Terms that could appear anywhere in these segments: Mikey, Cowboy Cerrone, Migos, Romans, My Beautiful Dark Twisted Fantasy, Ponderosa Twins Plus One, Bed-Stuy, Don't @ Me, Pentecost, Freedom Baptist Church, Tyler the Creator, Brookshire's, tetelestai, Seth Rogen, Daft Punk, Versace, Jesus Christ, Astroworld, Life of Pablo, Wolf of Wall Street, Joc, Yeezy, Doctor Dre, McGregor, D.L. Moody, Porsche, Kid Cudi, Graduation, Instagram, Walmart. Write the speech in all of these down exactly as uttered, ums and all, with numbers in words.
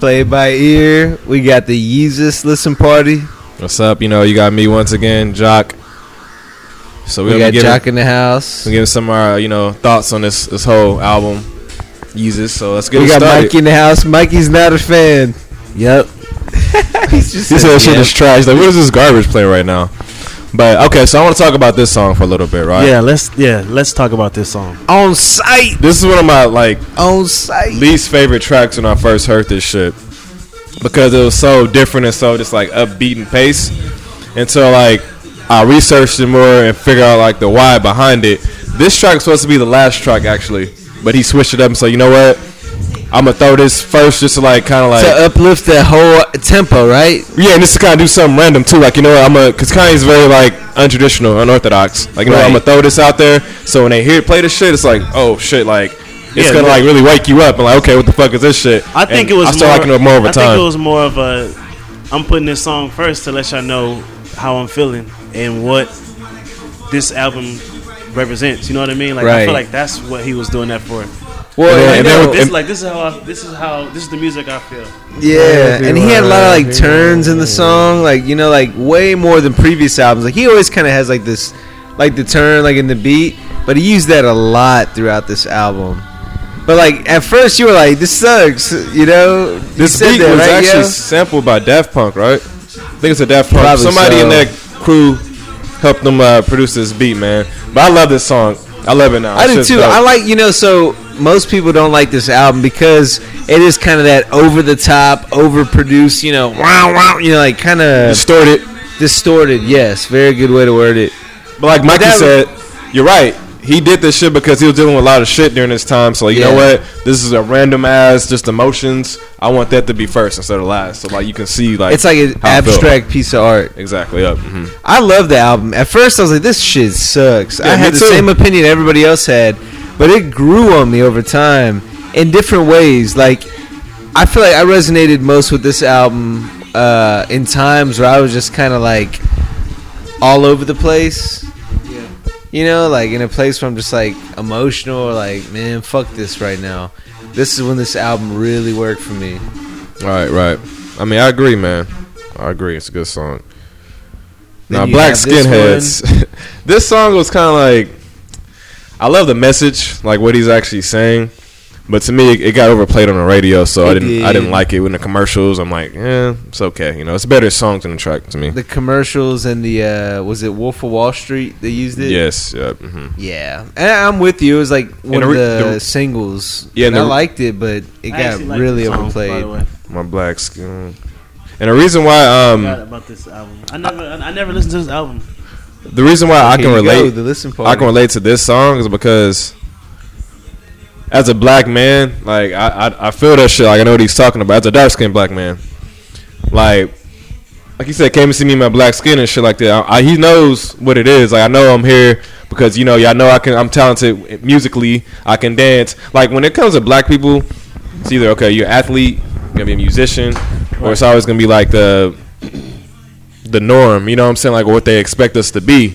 Play by ear. We got the Yeezus listen party. What's up? You know, you got me once again, Jock. So we, we got Jock in the house. We're giving some of our, you know, thoughts on this this whole album, Yeezus. So let's get started. We got started. Mike in the house. Mikey's not a fan. Yep. He's just he said, shit is trash. Like, what is this garbage playing right now? But okay, so I want to talk about this song for a little bit, right? Yeah, let's yeah let's talk about this song. On Sight. This is one of my like on sight least favorite tracks when I first heard this shit. Because it was so different and so just like upbeat and pace until like I researched it more and figured out like the why behind it. This track's supposed to be the last track actually, but he switched it up and said, you know what, I'm gonna throw this first just to like kind of like to uplift that whole tempo, right? Yeah, and just to kind of do something random too, like, you know what, I'm gonna, because Kanye's very like untraditional, unorthodox, like, you right. know, I'm gonna throw this out there so when they hear it play this shit, it's like, oh shit, like it's yeah, gonna like really wake you up and like, okay, what the fuck is this shit? I think and it was I started more, liking it more over I time. I think it was more of a, I'm putting this song first to let y'all know how I'm feeling and what this album represents. You know what I mean? Like right. I feel like that's what he was doing that for. Well, yeah, and then, this, and like this is how I, this is how this is the music I feel. Yeah, and he had a lot of like turns in the song, like, you know, like way more than previous albums. Like he always kind of has like this, like the turn, like in the beat, but he used that a lot throughout this album. But like at first you were like, this sucks, you know. This you beat that, was right, actually yo? sampled by Daft Punk, right? I think it's a Daft Punk. Probably Somebody so. in that crew helped them uh, produce this beat, man. But I love this song. I love it now. I do too. Dope. I like, you know, so most people don't like this album because it is kind of that over the top, overproduced, you know, wow, wow, you know, like kind of distorted. Distorted, yes. Very good way to word it. But like Mikey but said, was, you're right. He did this shit because he was dealing with a lot of shit during this time. So, like, you yeah. know what? This is a random ass, just emotions. I want that to be first instead of last. So, like, you can see, like, it's like an abstract piece of art. Exactly. Yep. Mm-hmm. I love the album. At first, I was like, this shit sucks. Yeah, I had the too. same opinion everybody else had, but it grew on me over time in different ways. Like, I feel like I resonated most with this album uh, in times where I was just kind of like all over the place. You know, like in a place where I'm just like emotional or like, man, fuck this right now. This is when this album really worked for me. Right, right. I mean, I agree, man. I agree. It's a good song. Now, Black Skinheads. This, this song was kind of like, I love the message, like what he's actually saying. But to me, it, it got overplayed on the radio, so it I didn't did. I didn't like it. When the commercials, I'm like, eh, it's okay. You know, it's a better song than the track to me. The commercials and the, uh, was it Wolf of Wall Street that used it? Yes. Yeah. Mm-hmm. Yeah. And I'm with you. It was like one re- of the, the singles. Yeah. And and the re- I liked it, but it I got really song, overplayed. My Black Skin. And the reason why... Um, I forgot about this album. I never, I, I never listened to this album. The reason why I can relate, the listen I can relate to this song is because... As a black man, like I, I, I feel that shit. Like I know what he's talking about. As a dark skinned black man, like, like he said, came to see me in my black skin and shit like that. I, I, he knows what it is. Like I know I'm here because you know, y'all know I can. I'm talented musically. I can dance. Like when it comes to black people, it's either okay, you're an athlete, you're gonna be a musician, or it's always gonna be like the, the norm. You know what I'm saying? Like what they expect us to be.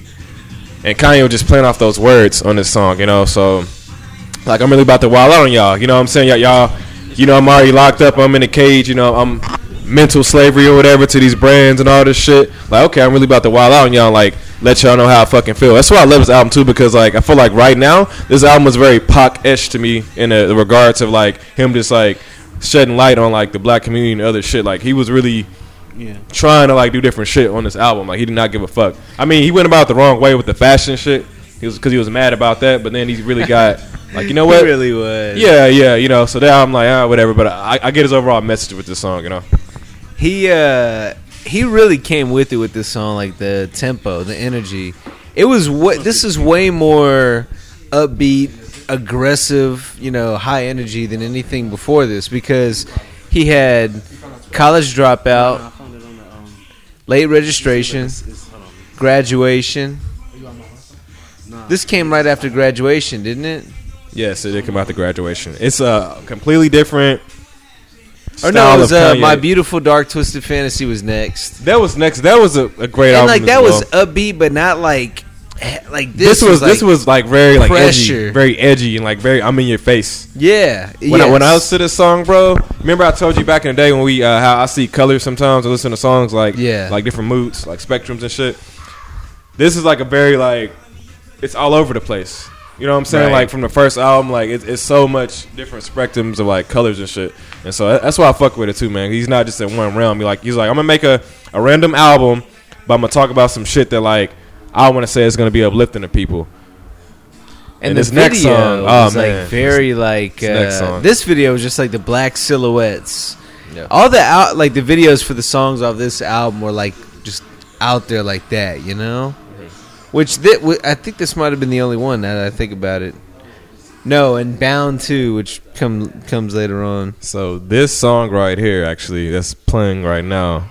And Kanye was just playing off those words on this song. You know, so. Like, I'm really about to wild out on y'all. You know what I'm saying? Y'all, y'all, you know, I'm already locked up. I'm in a cage. You know, I'm mental slavery or whatever to these brands and all this shit. Like, okay, I'm really about to wild out on y'all. Like, let y'all know how I fucking feel. That's why I love this album, too, because, like, I feel like right now, this album was very Pac-ish to me in the regards of, like, him just, like, shedding light on, like, the black community and other shit. Like, he was really... Yeah. trying to, like, do different shit on this album. Like, he did not give a fuck. I mean, he went about the wrong way with the fashion shit. He was because he was mad about that, but then he really got... Like, you know what? It really was. Yeah, yeah, you know. So now I'm like, ah, whatever. But I, I get his overall message with this song, you know. He uh, he really came with it with this song, like the tempo, the energy. It was what this is way more upbeat, aggressive, you know, high energy than anything before this because he had College Dropout. Late Registration, Graduation. This came right after Graduation, didn't it? Yes, it did come after Graduation. It's a completely different style. Or no, it was uh, My Beautiful Dark Twisted Fantasy was next. That was next. That was a, a great and album. Like that well. was upbeat, but not like like this, this was, was like, this was like very like edgy, very edgy and like very I'm in your face. Yeah. When yes. I, when I listen to this song, bro, remember I told you back in the day when we uh, how I see colors sometimes. I listen to songs like yeah. like different moods, like spectrums and shit. This is like a very like it's all over the place. You know what I'm saying? Right. Like from the first album, like it's, it's so much different spectrums of like colors and shit. And so that's why I fuck with it too, man. He's not just in one realm. He like he's like I'm gonna make a, a random album, but I'm gonna talk about some shit that like. I want to say it's going to be uplifting to people. And, and this next song was oh, like man. very like uh, next song. This video was just like the black silhouettes. Yeah. All the out like the videos for the songs off this album were like just out there like that, you know. Mm-hmm. Which th- w- I think this might have been the only one. Now that I think about it, no, and Bound two, which come comes later on. So this song right here, actually, that's playing right now.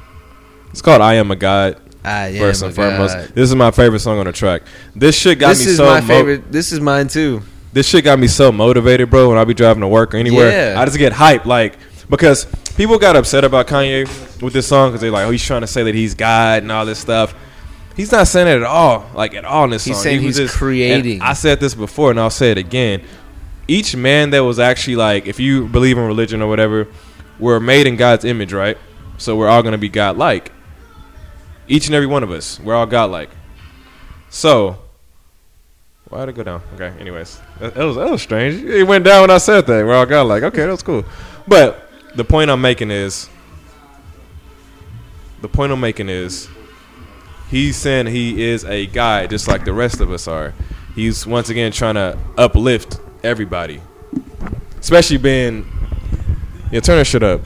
It's called "I Am a God." I First and foremost, God. This is my favorite song on the track. This shit got this me is so. My mo- favorite. This is mine too. This shit got me so motivated, bro. When I be driving to work or anywhere, yeah. I just get hyped, like because people got upset about Kanye with this song because they're like, "Oh, he's trying to say that he's God and all this stuff." He's not saying it at all, like at all in this he's song. Saying he was he's just, creating. I said this before, and I'll say it again. Each man that was actually like, if you believe in religion or whatever, we're made in God's image, right? So we're all gonna be God-like. Each and every one of us. We're all godlike. So, why did it go down? Okay, anyways. That, that, was, that was strange. It went down when I said that. We're all godlike. Okay, that was cool. But the point I'm making is, the point I'm making is, he's saying he is a guy just like the rest of us are. He's, once again, trying to uplift everybody. Especially being, yeah, turn that shit up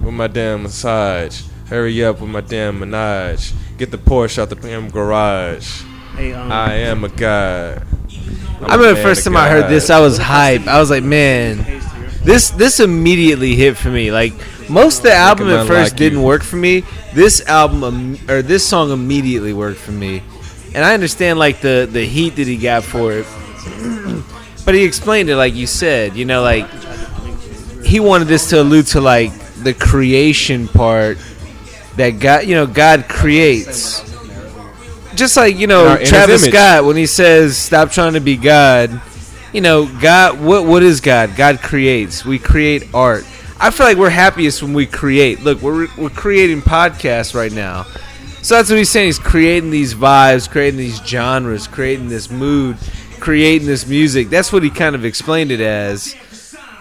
with my damn massage. Hurry up with my damn Minaj. Get the Porsche out the damn garage. Hey, um, I am a god. I'm I remember the first time god. I heard this, I was hype. I was like, man, this this immediately hit for me. Like most of the album at first didn't work for me. This album or this song immediately worked for me, and I understand like the the heat that he got for it. But he explained it like you said. You know, like he wanted this to allude to like the creation part. That God, you know, God creates. Just like, you know, Travis Scott, when he says, stop trying to be God, you know, God, what what is God? God creates. We create art. I feel like we're happiest when we create. Look, we're we're creating podcasts right now. So that's what he's saying. He's creating these vibes, creating these genres, creating this mood, creating this music. That's what he kind of explained it as.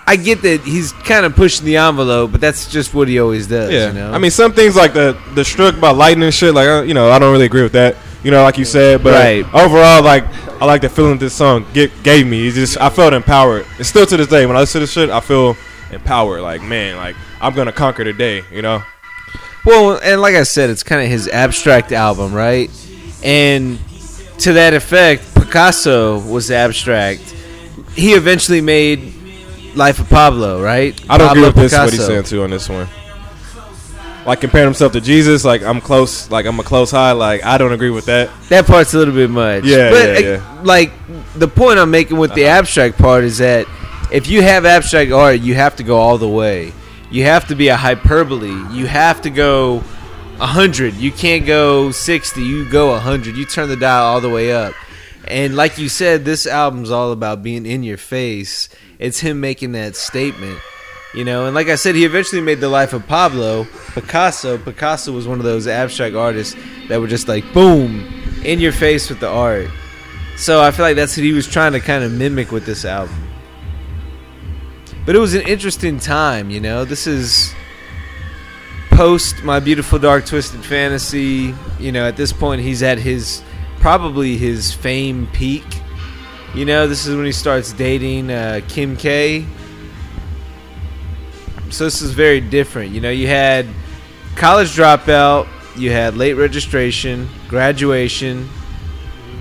I get that he's kind of pushing the envelope, but that's just what he always does. Yeah, you know? I mean, some things like the the struck by lightning shit, like you know, I don't really agree with that. You know, like you said, but right. like, overall, like I like the feeling this song get, gave me. It's just I felt empowered. And still to this day, when I listen to this shit, I feel empowered. Like man, like I'm gonna conquer the day. You know. Well, and like I said, it's kind of his abstract album, right? And to that effect, Picasso was abstract. He eventually made. Life of Pablo, right? I don't agree with this, what he's saying too on this one. Like comparing himself to Jesus, like I'm close, like I'm a close high, like I don't agree with that. That part's a little bit much. Yeah, but yeah, yeah. Like the point I'm making with the uh-huh. abstract part is that if you have abstract art, you have to go all the way. You have to be a hyperbole. You have to go one hundred. You can't go sixty. You go one hundred. You turn the dial all the way up. And like you said, this album's all about being in your face. It's him making that statement, you know. And like I said, he eventually made the Life of Pablo. Picasso. Picasso was one of those abstract artists that were just like, boom, in your face with the art. So I feel like that's what he was trying to kind of mimic with this album. But it was an interesting time, you know. This is post My Beautiful Dark Twisted Fantasy. You know, at this point, he's at his probably his fame peak. You know, this is when he starts dating uh, Kim K. So this is very different. You know, you had College Dropout, you had Late Registration, Graduation,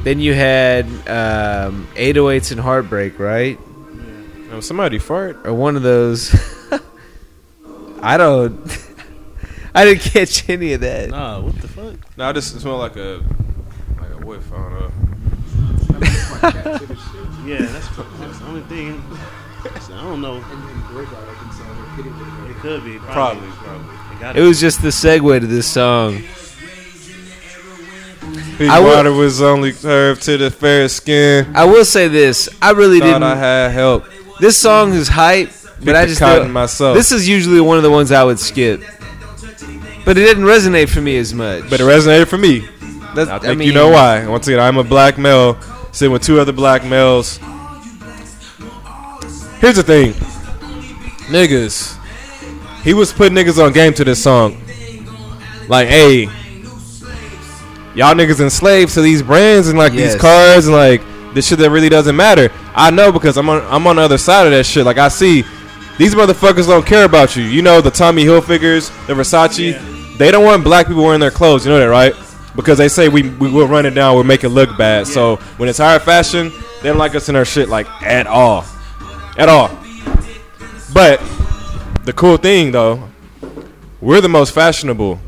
then you had um, eight oh eights and Heartbreak, right? Oh, somebody fart. Or one of those. I don't... I didn't catch any of that. Nah, what the fuck? Nah, I just smell like a like a whiff. I don't know. Yeah, that's, that's the only thing. So I don't know. It could be. Probably. Probably. It was just the segue to this song. Pink I water will, was only served to the fair skin. I will say this. I really Thought didn't. I had help. This song is hype, but Pick I just feel, myself. This is usually one of the ones I would skip. But it didn't resonate for me as much. But it resonated for me. That's, I think I mean, you know why. Once again, I'm a black male sitting with two other black males. Here's the thing. Niggas. He was putting niggas on game to this song. Like, hey, y'all niggas enslaved to these brands and like yes. these cars and like this shit that really doesn't matter. I know because I'm on I'm on the other side of that shit. Like I see these motherfuckers don't care about you. You know the Tommy Hilfigers, the Versace, yeah. they don't want black people wearing their clothes. You know that, right? Because they say we we will run it down, we'll make it look bad. Yeah. So when it's higher fashion, they don't like us in our shit like at all, at all. But the cool thing though, we're the most fashionable.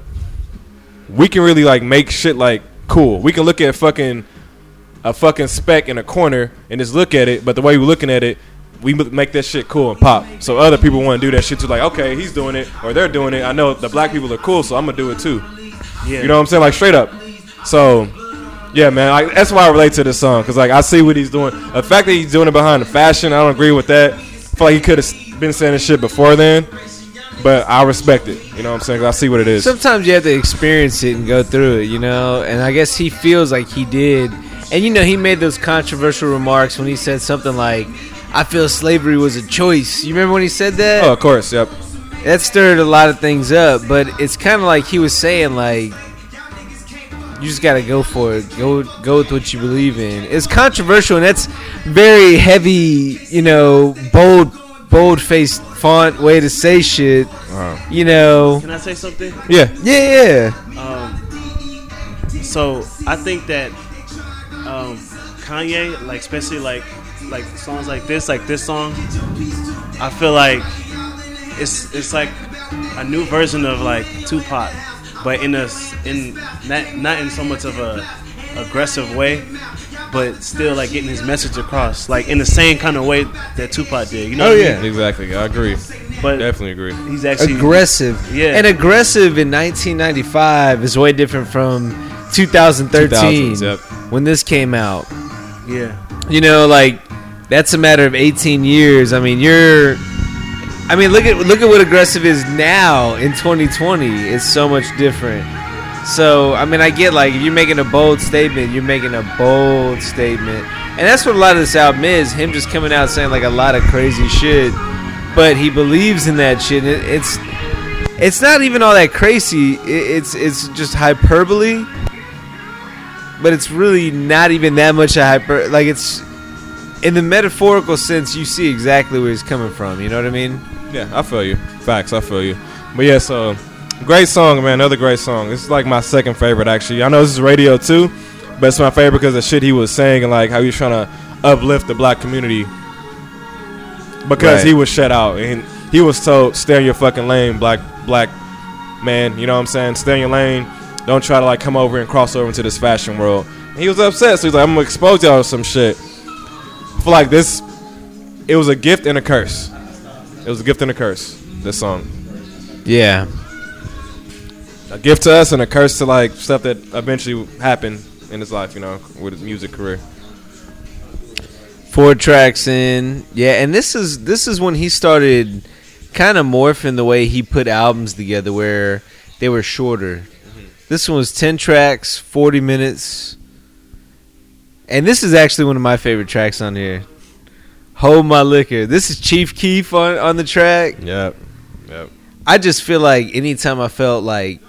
We can really like make shit like cool. We can look at fucking a fucking speck in a corner and just look at it. But the way we're looking at it, we make that shit cool and pop. So other people want to do that shit too. Like, okay, he's doing it or they're doing it. I know the black people are cool, so I'm gonna do it too. Yeah. You know what I'm saying? Like straight up. So yeah, man, like, that's why I relate to this song because like I see what he's doing. The fact that he's doing it behind the fashion, I don't agree with that. I feel like he could have been saying this shit before then. But I respect it. You know what I'm saying? I see what it is. Sometimes you have to experience it and go through it, you know? And I guess he feels like he did. And, you know, he made those controversial remarks when he said something like, I feel slavery was a choice. You remember when he said that? Oh, of course, yep. That stirred a lot of things up. But it's kind of like he was saying, like, you just got to go for it. Go go with what you believe in. It's controversial, and that's very heavy, you know, bold bold-faced font way to say shit, wow. you know. Can I say something? Yeah. Yeah, yeah. Um, so I think that um, Kanye, like especially like like songs like this, like this song, I feel like it's it's like a new version of like Tupac, but in a in not not in so much of a aggressive way, but still like getting his message across, like in the same kind of way that Tupac did. You know? Oh yeah, I mean? Exactly. I agree. But definitely agree. He's actually aggressive. Yeah, and aggressive in nineteen ninety-five is way different from twenty thirteen yep. when this came out. Yeah, you know, like that's a matter of eighteen years. I mean, you're. I mean, look at look at what aggressive is now in twenty twenty. It's so much different. So, I mean, I get, like, if you're making a bold statement, you're making a bold statement. And that's what a lot of this album is, him just coming out saying, like, a lot of crazy shit. But he believes in that shit. It, it's it's not even all that crazy. It, it's it's just hyperbole. But it's really not even that much a hyper... Like, it's... In the metaphorical sense, you see exactly where he's coming from. You know what I mean? Yeah, I feel you. Facts, I feel you. But, yeah, so... Great song, man. Another great song. It's like my second favorite, actually. I know this is radio, too, but it's my favorite because of the shit he was saying and, like, how he was trying to uplift the black community because right. he was shut out. And he was told, stay in your fucking lane, black black man. You know what I'm saying? Stay in your lane. Don't try to, like, come over and cross over into this fashion world. And he was upset, so he's like, I'm going to expose y'all to some shit. I feel like this, it was a gift and a curse. It was a gift and a curse, this song. Yeah. A gift to us and a curse to like stuff that eventually happened in his life, you know, with his music career. Four tracks in, yeah, and this is this is when he started kind of morphing the way he put albums together, where they were shorter. Mm-hmm. This one was ten tracks, forty minutes, and this is actually one of my favorite tracks on here. Hold My Liquor. This is Chief Keef on on the track. Yep, yep. I just feel like anytime I felt like.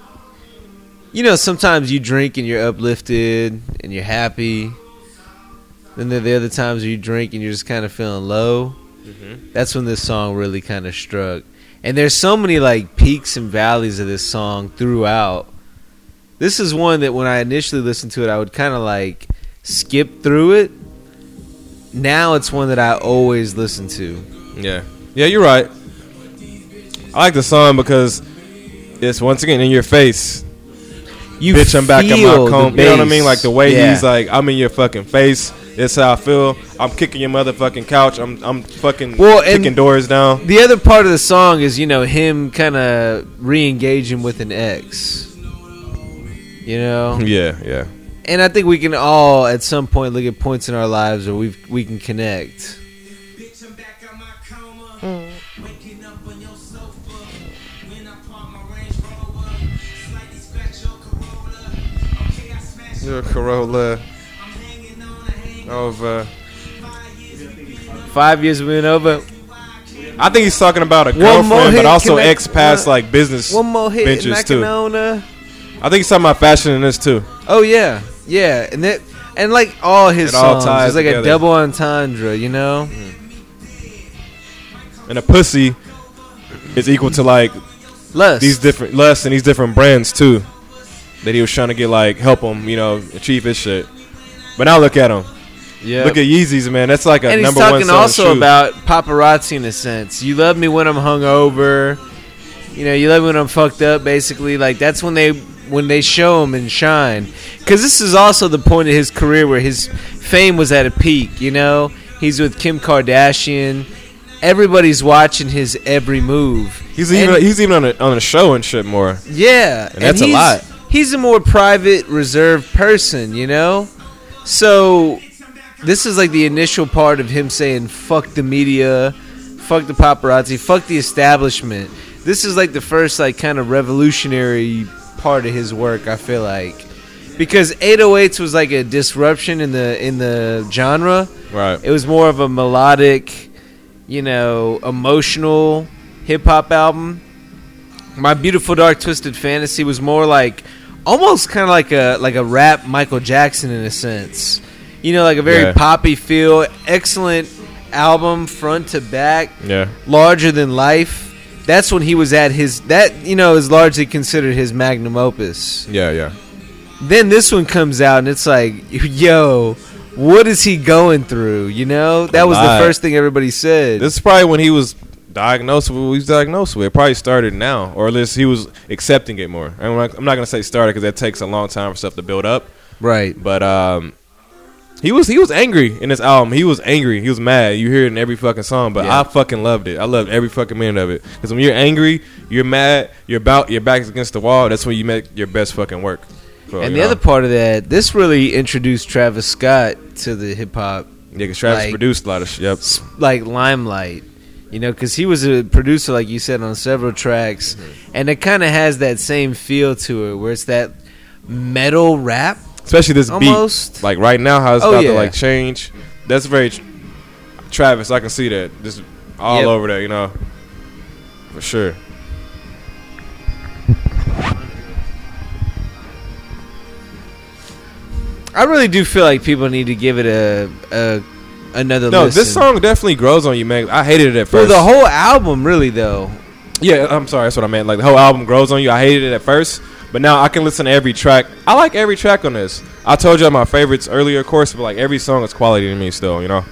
You know, sometimes you drink and you're uplifted and you're happy. Then there are the other times you drink and you're just kind of feeling low. Mm-hmm. That's when this song really kind of struck. And there's so many, like, peaks and valleys of this song throughout. This is one that when I initially listened to it, I would kind of, like, skip through it. Now it's one that I always listen to. Yeah. Yeah, you're right. I like the song because... It's once again in your face. You bitch, I'm back in my comb. You know what I mean? Like the way yeah. he's like, I'm in your fucking face. That's how I feel. I'm kicking your motherfucking couch. I'm I'm fucking well, kicking doors down. The other part of the song is, you know, him kind of re-engaging with an ex. You know? Yeah, yeah. And I think we can all at some point look at points in our lives where we we can connect. Bitch, I'm back on my coma. Mm. Waking up on your sofa when I park my Range Rover. Slightly scratch your Corolla. Okay, I smashed your Corolla. Over five years we've been over. I think he's talking about a girlfriend, but also ex past like business one more hit ventures too. I think he's talking about fashion in this too. Oh yeah, yeah, and that and like all his songs, it's like a double entendre, you know. Mm. And a pussy is equal to like lust. These different lust and these different brands too. That he was trying to get like help him, you know, achieve his shit. But now look at him. Yeah, look at Yeezys, man. That's like a number one song. And he's talking also about paparazzi in a sense. You love me when I'm hungover. You know, you love me when I'm fucked up. Basically, like that's when they when they show him and shine. Because this is also the point of his career where his fame was at a peak. You know, he's with Kim Kardashian. Everybody's watching his every move. He's even and, he's even on a on a show and shit more. Yeah, and that's and a lot. He's a more private, reserved person. You know, so. This is like the initial part of him saying, fuck the media, fuck the paparazzi, fuck the establishment. This is like the first like kind of revolutionary part of his work, I feel like. Because eight oh eights was like a disruption in the in the genre. Right. It was more of a melodic, you know, emotional hip-hop album. My Beautiful Dark Twisted Fantasy was more like almost kind of like a like a rap Michael Jackson in a sense. You know, like a very yeah. poppy feel. Excellent album, front to back. Yeah. Larger than life. That's when he was at his... That, you know, is largely considered his magnum opus. Yeah, yeah. Then this one comes out, and it's like, yo, what is he going through, you know? That was the first thing everybody said. This is probably when he was diagnosed with what he was diagnosed with. It probably started now, or at least he was accepting it more. I'm not, I'm not going to say started, because that takes a long time for stuff to build up. Right. But, um... He was he was angry in this album. He was angry. He was mad. You hear it in every fucking song, but yeah. I fucking loved it. I loved every fucking minute of it. Because when you're angry, you're mad, you're about, your back's against the wall. That's when you make your best fucking work. So, and the know. Other part of that, this really introduced Travis Scott to the hip hop. Yeah, because Travis like, produced a lot of shit. Yep. Like Limelight. You know, because he was a producer, like you said, on several tracks. Mm-hmm. And it kind of has that same feel to it, where it's that metal rap. Especially this Almost. beat, like right now, how it's oh, about yeah. to like change. That's very tra- Travis. I can see that just all yep. over there, you know, for sure. I really do feel like people need to give it a, a another. No, listen. This song definitely grows on you, man. I hated it at first. For the whole album, really though. Yeah, I'm sorry. That's what I meant. Like the whole album grows on you. I hated it at first. But now I can listen to every track. I like every track on this. I told you my favorites earlier, of course, but like every song is quality to me still, you know?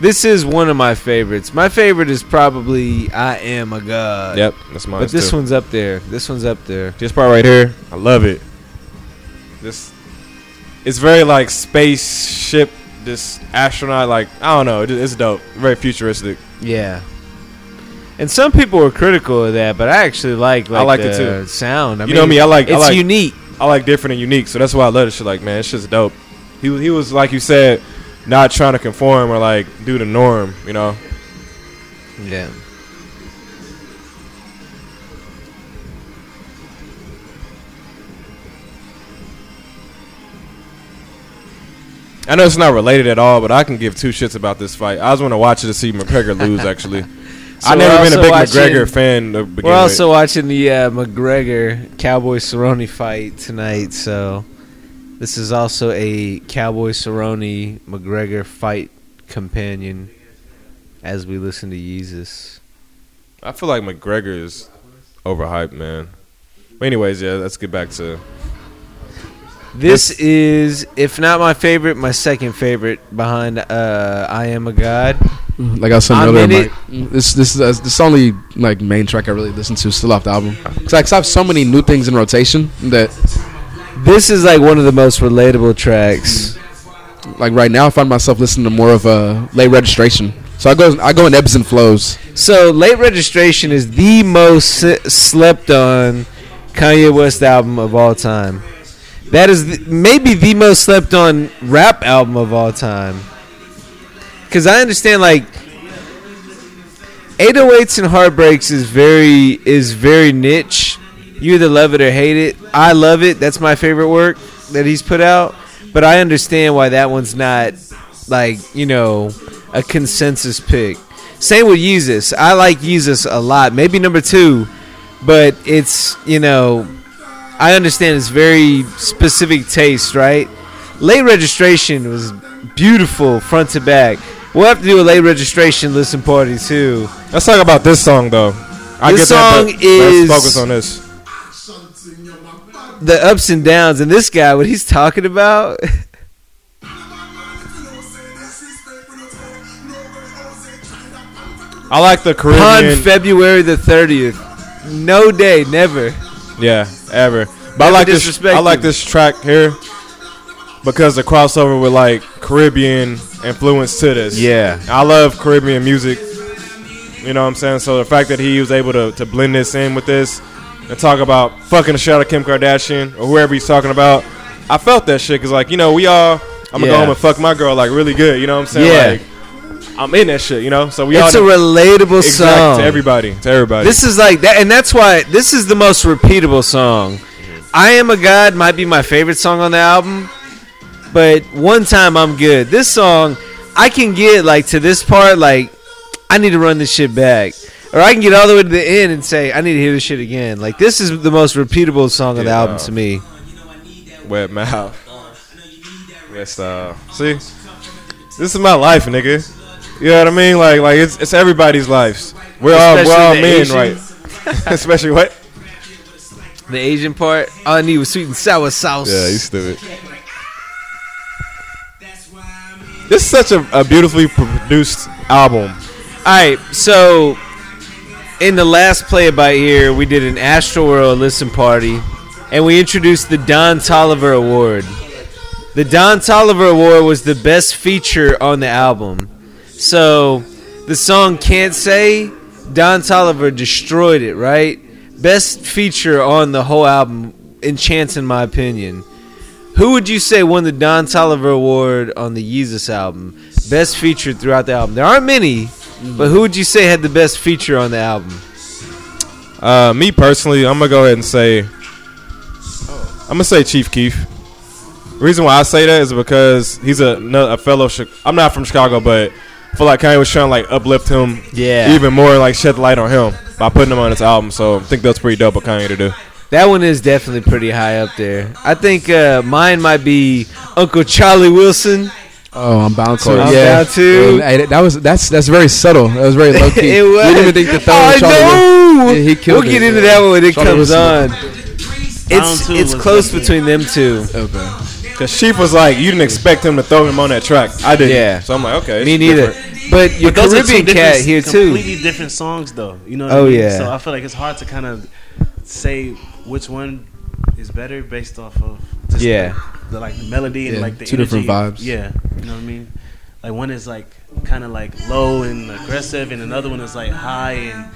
This is one of my favorites. My favorite is probably I Am a God. Yep, that's mine. But this too. one's up there. This one's up there. This part right here, I love it. This, it's very like spaceship, this astronaut, like, I don't know. It's dope. Very futuristic. Yeah. And some people were critical of that, but I actually like, like I like the it too. Sound. I you mean, know me, I like it's I like, unique. I like different and unique, so that's why I love this shit. Like, man, it's just dope. He was, he was like you said, not trying to conform or like do the norm, you know. Yeah. I know it's not related at all, but I can give two shits about this fight. I was going to watch it to see McGregor lose, actually. So I've never been a big watching, McGregor fan. To begin we're also with. watching the uh, McGregor Cowboy Cerrone fight tonight, so this is also a Cowboy Cerrone McGregor fight companion as we listen to Yeezus. I feel like McGregor is overhyped, man. But anyways, yeah, let's get back to this. This is, if not my favorite, my second favorite behind uh, I Am a God. Like I was saying I'm earlier, like, this this is uh, this is only like main track I really listen to still off the album. Cause like, I have so many new things in rotation that this is like one of the most relatable tracks. Like right now, I find myself listening to more of a Late Registration. So I go I go in ebbs and flows. So Late Registration is the most slept on Kanye West album of all time. That is the, maybe the most slept on rap album of all time. Because I understand, like, eight oh eights and Heartbreaks is very is very niche. You either love it or hate it. I love it. That's my favorite work that he's put out. But I understand why that one's not, like, you know, a consensus pick. Same with Yeezus. I like Yeezus a lot. Maybe number two. But it's, you know, I understand it's very specific taste, right? Late Registration was beautiful front to back. We'll have to do a Late Registration listen party too. Let's talk about this song though. I this get song that, is let's focus on this. The ups and downs, and this guy, what he's talking about. I like the Caribbean. On February the thirtieth, no day, never. Yeah, ever. But never I like this. I like this track here. Because the crossover with like Caribbean influence to this. Yeah. I love Caribbean music. You know what I'm saying? So the fact that he was able to, to blend this in with this and talk about fucking the shit out of Kim Kardashian or whoever he's talking about, I felt that shit because, like, you know, we all, I'm going to yeah. go home and fuck my girl, like, really good. You know what I'm saying? Yeah. Like, I'm in that shit, you know? So we it's all. It's a relatable exact, song. To everybody. To everybody. This is like that. And that's why this is the most repeatable song. I Am a God might be my favorite song on the album. But one time I'm good. This song, I can get like to this part, like I need to run this shit back, or I can get all the way to the end and say I need to hear this shit again. Like this is the most repeatable song yeah, of the album to me. Wet mouth. That's uh. See, this is my life, nigga. You know what I mean? Like, like it's it's everybody's lives. We're especially all we're all men, Asian. Right? Especially what? The Asian part. All I need was sweet and sour sauce. Yeah, you stupid. This is such a, a beautifully produced album. All right, so in the last Play-By here, we did an Astroworld listen party, and we introduced the Don Toliver Award. The Don Toliver Award was the best feature on the album. So the song Can't Say, Don Toliver destroyed it, right? Best feature on the whole album, in Chance, in my opinion. Who would you say won the Don Toliver Award on the Yeezus album? Best feature throughout the album. There aren't many, but who would you say had the best feature on the album? Uh, me personally, I'm going to go ahead and say, I'm going to say Chief Keef. The reason why I say that is because he's a, a fellow, I'm not from Chicago, but I feel like Kanye was trying to like uplift him yeah. even more and like shed the light on him by putting him on his album. So I think that's pretty dope of Kanye to do. That one is definitely pretty high up there. I think uh, mine might be Uncle Charlie Wilson. Oh, I'm bound to. I'm yeah. bound to. Hey, that was that's that's very subtle. That was very low key. It was. You didn't even think the throw I know. Yeah, he killed we'll it, get into yeah. that one when it Charlie comes Wilson. On. It's it's close between them two. Okay. Because Chief was like, you didn't expect him to throw him on that track. I didn't. Yeah. So I'm like, okay. Me neither. Different. But your but Caribbean cat here completely too. Completely different songs though. You know. What oh I mean? Yeah. So I feel like it's hard to kind of say which one is better based off of just yeah. the, the like melody and yeah, like the two energy. Different vibes. Yeah, you know what I mean. Like one is like kind of like low and aggressive, and another one is like high and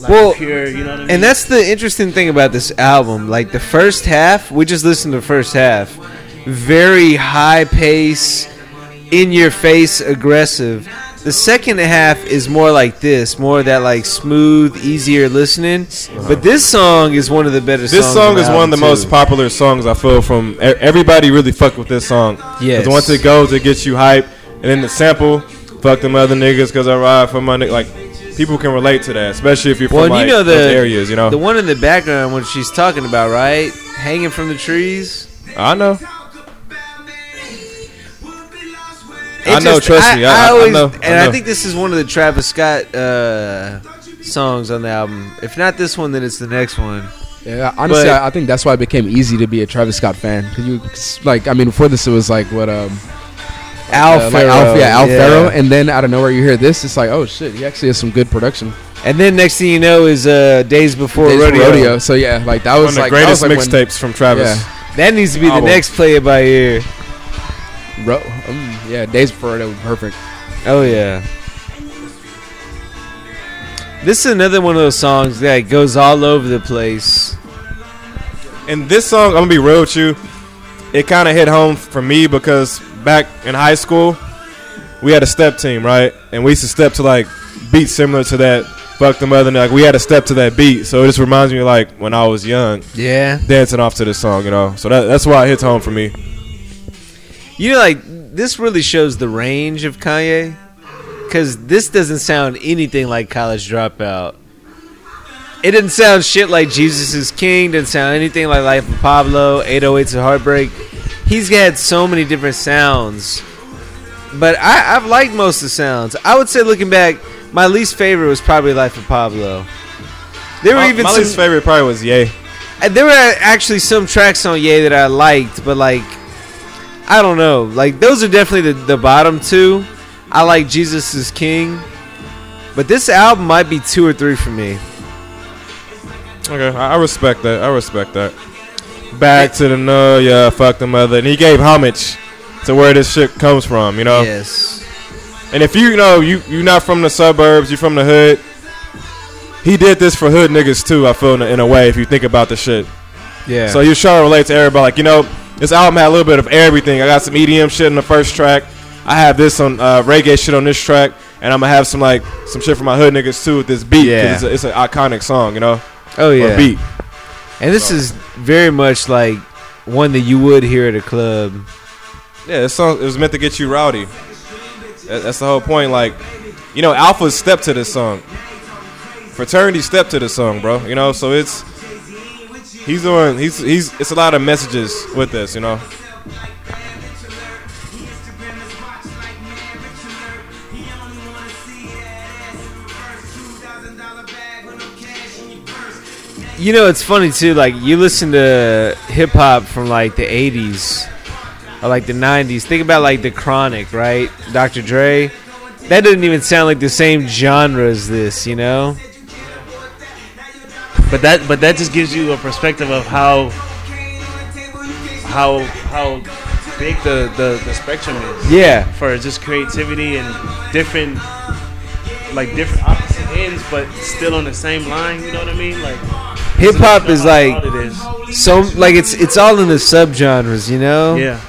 like well, pure. You know what I mean. And that's the interesting thing about this album. Like the first half, we just listened to the first half, very high pace, in your face, aggressive. The second half is more like this, more of that like smooth, easier listening. Uh-huh. But this song is one of the better. This songs This song is one of the too. most popular songs I feel from everybody. Really fuck with this song. Yes. Because once it goes, it gets you hype, and then the sample, fuck them other niggas because I ride for my nigga. Like people can relate to that, especially if you're well, from like, you know the, those areas. You know the one in the background when she's talking about right hanging from the trees. I know. It I just, know, trust I, me. I, I, always, I know. And I, know. I think this is one of the Travis Scott uh, songs on the album. If not this one, then it's the next one. Yeah, honestly, but, I, I think that's why it became easy to be a Travis Scott fan. Cause you, like, I mean, before this, it was like what um, Al uh, Farrow. Like Al, yeah, Al yeah. Farrow. And then out of nowhere you hear this. It's like, oh, shit, he actually has some good production. And then next thing you know is uh, Days Before Days Rodeo. Rodeo. So, yeah, like that was like... One of the like, greatest like mixtapes from Travis. Yeah. That needs to be Album. the next play it by ear. Ro- um, yeah, Days Before Rodeo would be perfect. Oh, yeah. This is another one of those songs that goes all over the place. And this song, I'm going to be real with you, it kind of hit home for me because back in high school, we had a step team, right? And we used to step to, like, beats similar to that, Fuck the Mother. Like, we had a step to that beat. So it just reminds me, like, when I was young. Yeah. Dancing off to this song, you know. So that, that's why it hits home for me. You know, like, this really shows the range of Kanye. Because this doesn't sound anything like College Dropout. It didn't sound shit like Jesus is King. Didn't sound anything like Life of Pablo, eight oh eights and Heartbreak. He's had so many different sounds. But I, I've liked most of the sounds. I would say, looking back, my least favorite was probably Life of Pablo. There were my, even my some, least favorite probably was Ye. There were actually some tracks on Ye that I liked. But, like, I don't know. Like, those are definitely the, the bottom two. I like Jesus is King, but this album might be two or three for me. Okay, I respect that. I respect that. Back to the no, yeah, fuck the mother. And he gave homage to where this shit comes from, you know? Yes. And if you, you know, you, you're not from the suburbs, you're from the hood, he did this for hood niggas too, I feel, in a, in a way, if you think about the shit. Yeah. So you're trying to relate to everybody. Like, you know, this album had a little bit of everything. I got some E D M shit in the first track. I have this on uh, reggae shit on this track, and I'm gonna have some like some shit from my hood niggas too with this beat. Yeah, it's, a, it's an iconic song, you know. Oh yeah, or beat. And this so. is very much like one that you would hear at a club. Yeah, this song it was meant to get you rowdy. That, that's the whole point. Like, you know, Alpha's step to this song. Fraternity step to this song, bro. You know, so it's he's doing he's he's it's a lot of messages with this, you know. You know, it's funny, too. Like, you listen to hip-hop from, like, the eighties or, like, the nineties. Think about, like, The Chronic, right? Doctor Dre. That doesn't even sound like the same genre as this, you know? But that but that just gives you a perspective of how how how big the, the, the spectrum is. Yeah. For just creativity and different, like, different opposite ends, but still on the same line, you know what I mean? Like... Hip hop is like is. so like it's it's all in the subgenres, you know? Yeah.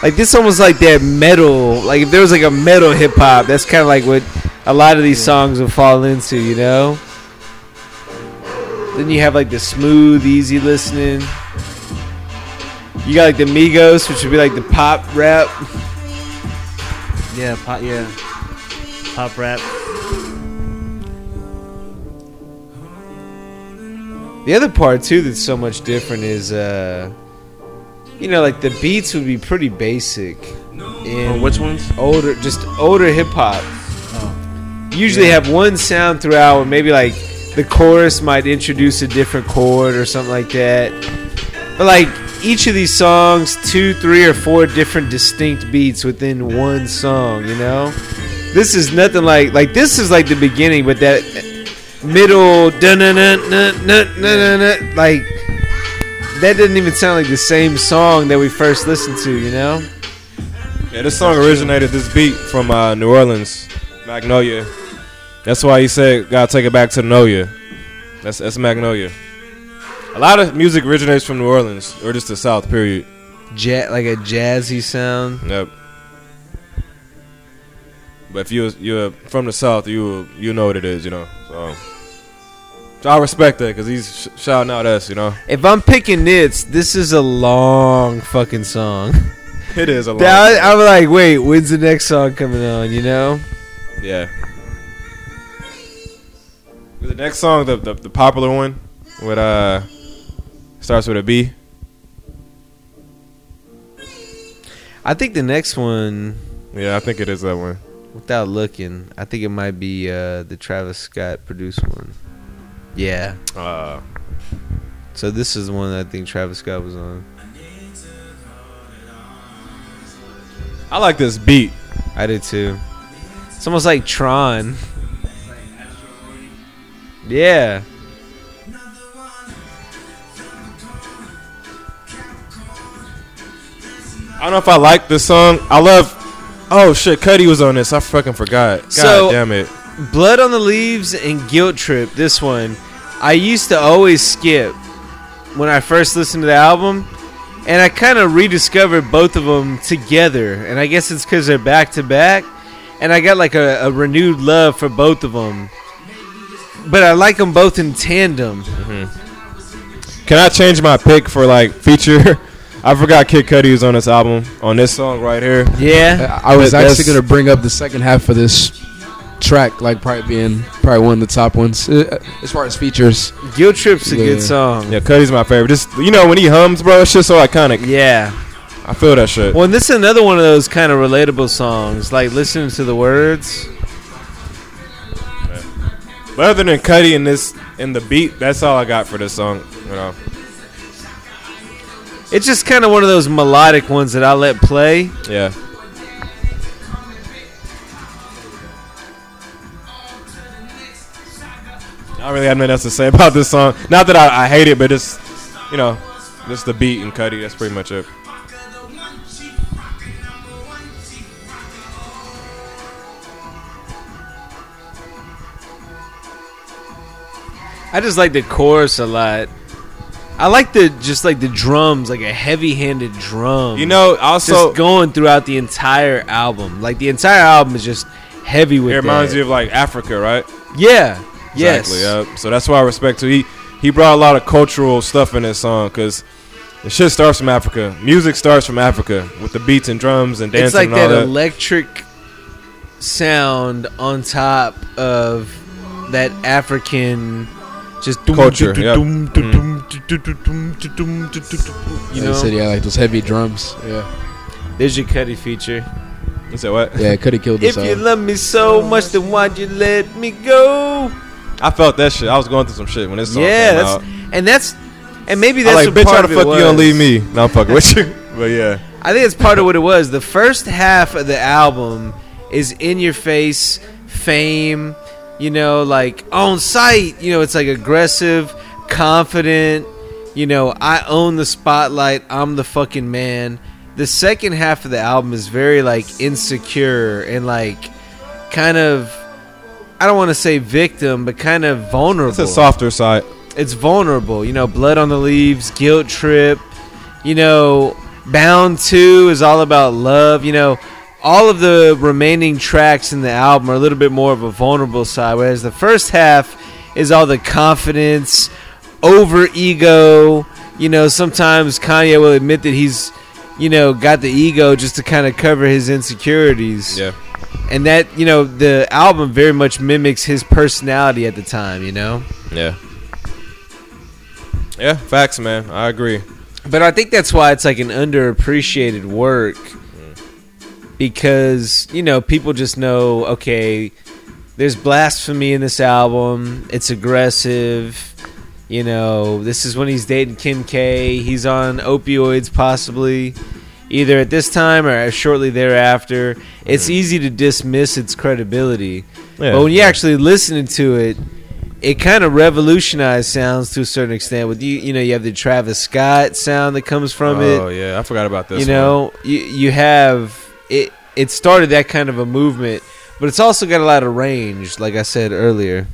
Like this almost like that metal, like if there was like a metal hip hop, that's kinda like what a lot of these yeah. songs would fall into, you know? Then you have like the smooth, easy listening. You got like the Migos, which would be like the pop rap. Yeah, pop yeah. Pop rap. The other part, too, that's so much different is, uh, you know, like the beats would be pretty basic. Oh, which ones? Older, just older hip-hop. Oh. Usually yeah. have one sound throughout, and maybe, like, the chorus might introduce a different chord or something like that. But, like, each of these songs, two, three, or four different distinct beats within one song, you know? This is nothing like... Like, this is, like, the beginning, but that... Middle, dun dun dun dun dun dun, like that didn't even sound like the same song that we first listened to, you know? Yeah, this song originated this beat from uh, New Orleans, Magnolia. That's why he said, "Gotta take it back to Noya." That's that's Magnolia. A lot of music originates from New Orleans or just the South, period. Jet, like a jazzy sound. Yep. But if you you're from the South, you you know what it is, you know. So, so I respect that because he's sh- shouting out us, you know. If I'm picking nits, this is a long fucking song. It is a long. I, I'm like, wait, when's the next song coming on? You know? Yeah. The next song, the the, the popular one, with uh, starts with a B. I think the next one. Yeah, I think it is that one. Without looking, I think it might be uh, the Travis Scott produced one. Yeah. Uh, so this is the one that I think Travis Scott was on. I like this beat. I do too. It's almost like Tron. Yeah. I don't know if I like this song. I love... Oh, shit. Cudi was on this. I fucking forgot. God so, damn it. Blood on the Leaves and Guilt Trip, this one, I used to always skip when I first listened to the album. And I kind of rediscovered both of them together. And I guess it's because they're back-to-back. And I got like a, a renewed love for both of them. But I like them both in tandem. Mm-hmm. Can I change my pick for like feature? I forgot Kid Cudi was on this album, on this song right here. Yeah. I was actually going to bring up the second half of this track, like probably being probably one of the top ones as far as features. Guilt Trip's a yeah. good song. Yeah, Cudi's my favorite. Just, you know, when he hums, bro, it's just so iconic. Yeah. I feel that shit. Well, and this is another one of those kind of relatable songs, like listening to the words. But other than Cudi and this and the beat, that's all I got for this song, you know. It's just kind of one of those melodic ones that I let play. Yeah. I don't really have nothing else to say about this song. Not that I, I hate it, but it's, you know, just the beat and Cudi. That's pretty much it. I just like the chorus a lot. I like the just like the drums, like a heavy-handed drum. You know, also just going throughout the entire album. Like the entire album is just heavy with it. It reminds that. you of like Africa, right? Yeah. Exactly. Yes. Yeah. So that's why I respect him. He he brought a lot of cultural stuff in his song because the shit starts from Africa. Music starts from Africa with the beats and drums and dancing. It's like and all that, that electric sound on top of that African just culture. Doom, doom, yep. doom, doom, mm. You know? They said, yeah, like those heavy drums. Yeah. There's your Cudi feature. You said what? Yeah, Cudi killed this. If you love me so much, then why'd you let me go? I felt that shit. I was going through some shit when this song yeah, came that's, out. Yeah, and that's, and maybe that's like, what part of it was. Bitch, how the fuck you gonna leave me? No, I'm fucking with you. But yeah. I think it's part of what it was. The first half of the album is in your face, fame, you know, like on sight. You know, it's like aggressive, confident. You know, I own the spotlight. I'm the fucking man. The second half of the album is very, like, insecure and, like, kind of, I don't want to say victim, but kind of vulnerable. It's a softer side. It's vulnerable. You know, Blood on the Leaves, Guilt Trip, you know, Bound two is all about love. You know, all of the remaining tracks in the album are a little bit more of a vulnerable side, whereas the first half is all the confidence, over ego. You know, sometimes Kanye will admit that he's, you know, got the ego just to kind of cover his insecurities. Yeah. And that, you know, the album very much mimics his personality at the time, you know? Yeah. Yeah, facts, man. I agree. But I think that's why it's like an underappreciated work. Mm. Because, you know, people just know, okay, there's blasphemy in this album. It's aggressive. You know, this is when he's dating Kim K. He's on opioids possibly, either at this time or shortly thereafter. It's easy to dismiss its credibility. Yeah. But when you actually listen to it, it kind of revolutionized sounds to a certain extent. With you, you know, you have the Travis Scott sound that comes from oh, it. Oh, yeah. I forgot about this You know, one. You, you have... It, it started that kind of a movement, but it's also got a lot of range, like I said earlier.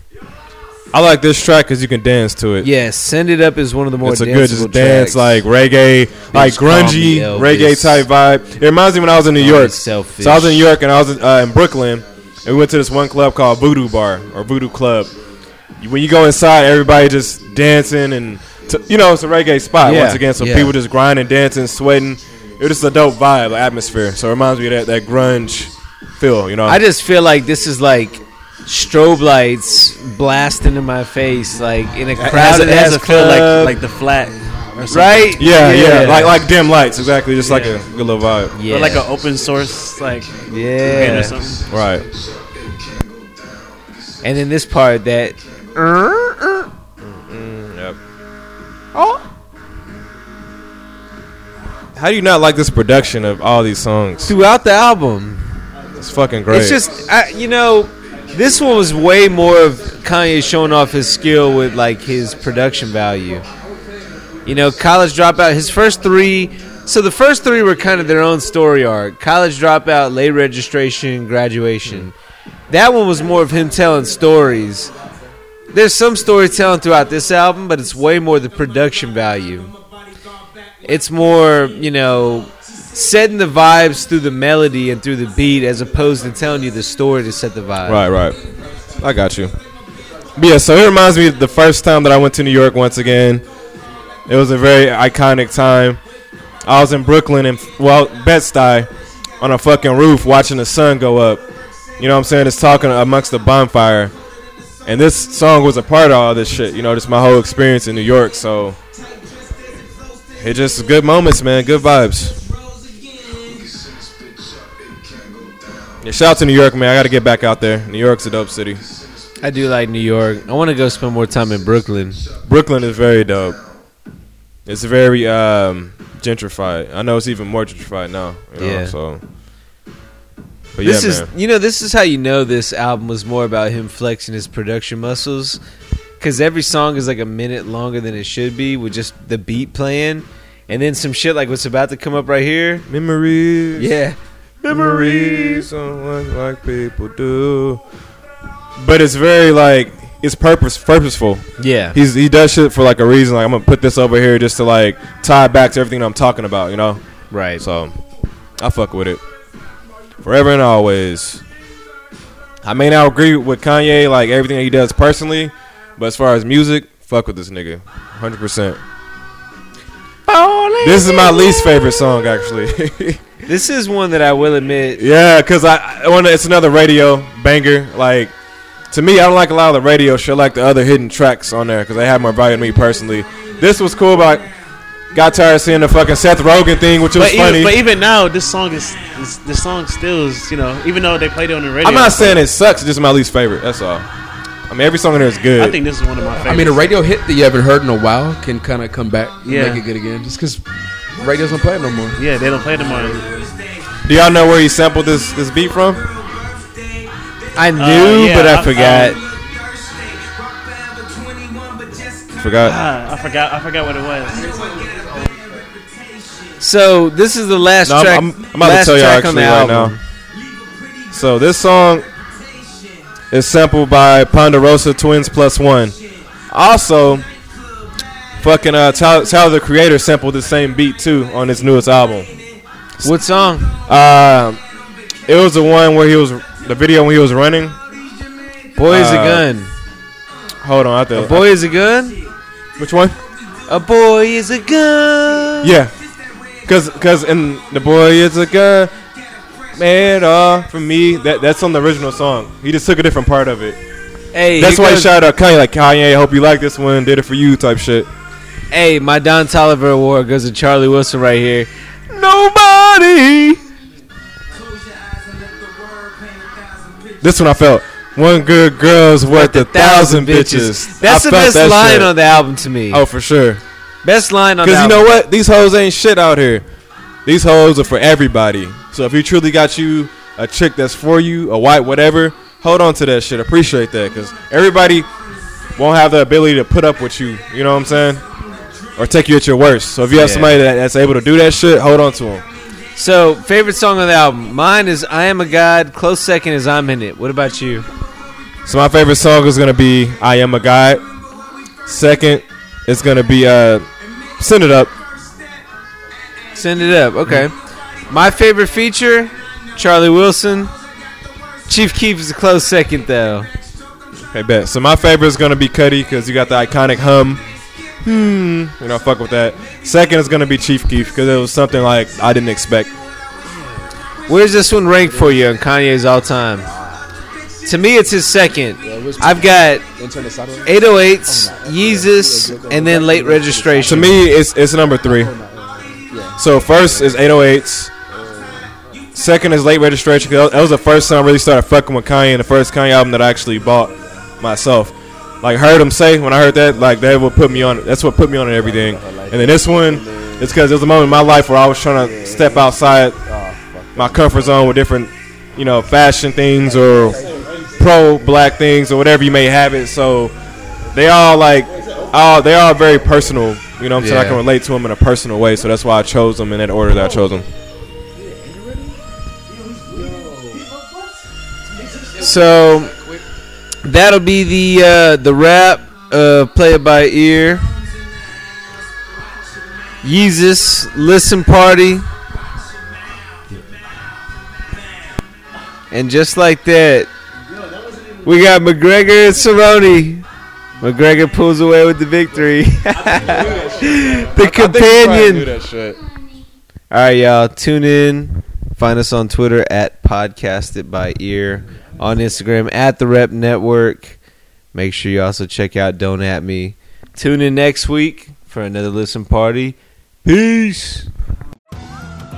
I like this track because you can dance to it. Yeah, Send It Up is one of the more danceable tracks. It's a good just dance, like reggae, Bitch, like grungy, reggae type vibe. It reminds me when I was in New York. Selfish. So I was in New York and I was uh, in Brooklyn. And we went to this one club called Voodoo Bar or Voodoo Club. When you go inside, everybody just dancing and, t- you know, it's a reggae spot yeah. once again. So yeah. people just grinding, dancing, sweating. It was just a dope vibe, like atmosphere. So it reminds me of that, that grunge feel, you know. I just feel like this is like strobe lights blasting in my face, like in a crowded ass club, feel like, like the flat, or right? Yeah, yeah, yeah, like like dim lights, exactly. Just yeah. like a good little vibe, yeah. Or like an open source, like yeah, or something. Right. And then this part that, uh, uh, yep. Oh. How do you not like this production of all these songs throughout the album? It's fucking great. It's just, I, you know, this one was way more of Kanye showing off his skill with, like, his production value. You know, College Dropout, his first three... So the first three were kind of their own story arc. College Dropout, Late Registration, Graduation. Mm-hmm. That one was more of him telling stories. There's some storytelling throughout this album, but it's way more the production value. It's more, you know, setting the vibes through the melody and through the beat as opposed to telling you the story to set the vibe. Right, right. I got you. But yeah, so it reminds me of the first time that I went to New York once again. It was a very iconic time. I was in Brooklyn and well Bed-Stuy on a fucking roof watching the sun go up. You know what I'm saying? It's talking amongst the bonfire. And this song was a part of all this shit. You know, just my whole experience in New York. So it just good moments, man. Good vibes. Yeah, shout out to New York, man. I got to get back out there. New York's a dope city. I do like New York. I want to go spend more time in Brooklyn. Brooklyn is very dope. It's very um, gentrified. I know it's even more gentrified now. You know, yeah. So, but this yeah, is man. You know, this is how you know this album was more about him flexing his production muscles, because every song is like a minute longer than it should be with just the beat playing, and then some shit like what's about to come up right here. Memories. Yeah. Memories. Memories like people do. But it's very like. It's purpose, purposeful. Yeah. He's, he does shit for, like, a reason. Like, I'm going to put this over here just to, like, tie back to everything I'm talking about, you know? Right. So, I fuck with it. Forever and always. I may not agree with Kanye, like, everything that he does personally, but as far as music, fuck with this nigga. one hundred percent. This is my least favorite song, actually. This is one that I will admit. Yeah, because I, it's another radio banger, like... To me, I don't like a lot of the radio shit. I like the other hidden tracks on there because they have more value to me personally. This was cool, but I got tired of seeing the fucking Seth Rogen thing, which but was even, funny. But even now, this song is, is this song still is, you know, even though they played it on the radio. I'm not saying it sucks. It's just my least favorite. That's all. I mean, every song in there is good. I think this is one of my favorites. I mean, a radio hit that you haven't heard in a while can kind of come back and yeah. make it good again just because radios don't play it no more. Yeah, they don't play it no more. Do y'all know where he sampled this, this beat from? I knew, uh, yeah, but I, I forgot. Um, forgot. Ah, I forgot. I forgot what it was. So this is the last no, track. I'm, I'm, I'm about to tell you actually right now. So this song is sampled by Ponderosa Twins Plus One. Also, fucking uh, Tyler, Tyler the Creator sampled the same beat too on his newest album. What song? Uh, it was the one where he was. The video when he was running. Boy is uh, a gun. Hold on, I think. A boy is a gun? Which one? A boy is a gun. Yeah. Cause, cause in the boy is a gun. Man, uh, for me, that that's on the original song. He just took a different part of it. Hey, that's why he shouted out Kanye, like Kanye, I hope you like this one, did it for you type shit. Hey, my Don Toliver Award goes to Charlie Wilson right here. Nobody. This one I felt. One good girl's worth a thousand bitches. bitches. That's I the best that line shit. on the album to me. Oh, for sure. Best line on the album. Because you know what? These hoes ain't shit out here. These hoes are for everybody. So if you truly got you a chick that's for you, a white whatever, hold on to that shit. Appreciate that. Because everybody won't have the ability to put up with you. You know what I'm saying? Or take you at your worst. So if you have yeah. somebody that, that's able to do that shit, hold on to them. So, favorite song on the album? Mine is I Am A God. Close second is I'm In It. What about you? So, my favorite song is going to be I Am A God. Second, it's going to be uh, Send It Up. Send It Up. Okay. Mm-hmm. My favorite feature, Charlie Wilson. Chief Keef is a close second, though. Okay, bet. So, my favorite is going to be Cudi because you got the iconic hum. Hmm. You know, fuck with that. Second is going to be Chief Keef because it was something like I didn't expect. Where's this one ranked for you on Kanye's all-time? To me, it's his second. I've got eight oh eights, Yeezus, and then Late Registration. To me, it's it's number three. So first is eight oh eights. Second is Late Registration. That was the first time I really started fucking with Kanye and the first Kanye album that I actually bought myself. Like, heard him say, when I heard that, like, that would put me on it. That's what put me on it, everything. And then this one, it's because it was a moment in my life where I was trying to step outside my comfort zone with different you know, fashion things or pro-black things or whatever you may have it. So they all like, all they are very personal. You know what I'm yeah. saying? I can relate to them in a personal way. So that's why I chose them in that order that I chose them. So that'll be the uh, the rap. Uh, play it by ear. Yeezus, Listen Party. And just like that, we got McGregor and Cerrone. McGregor pulls away with the victory. The companion. All right, y'all. Tune in. Find us on Twitter at Podcast It By Ear. On Instagram at The Rep Network. Make sure you also check out Don't At Me. Tune in next week for another Listen Party. Peace.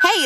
Hey,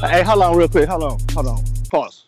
Hey, how long, real quick? How long? Hold on. Pause.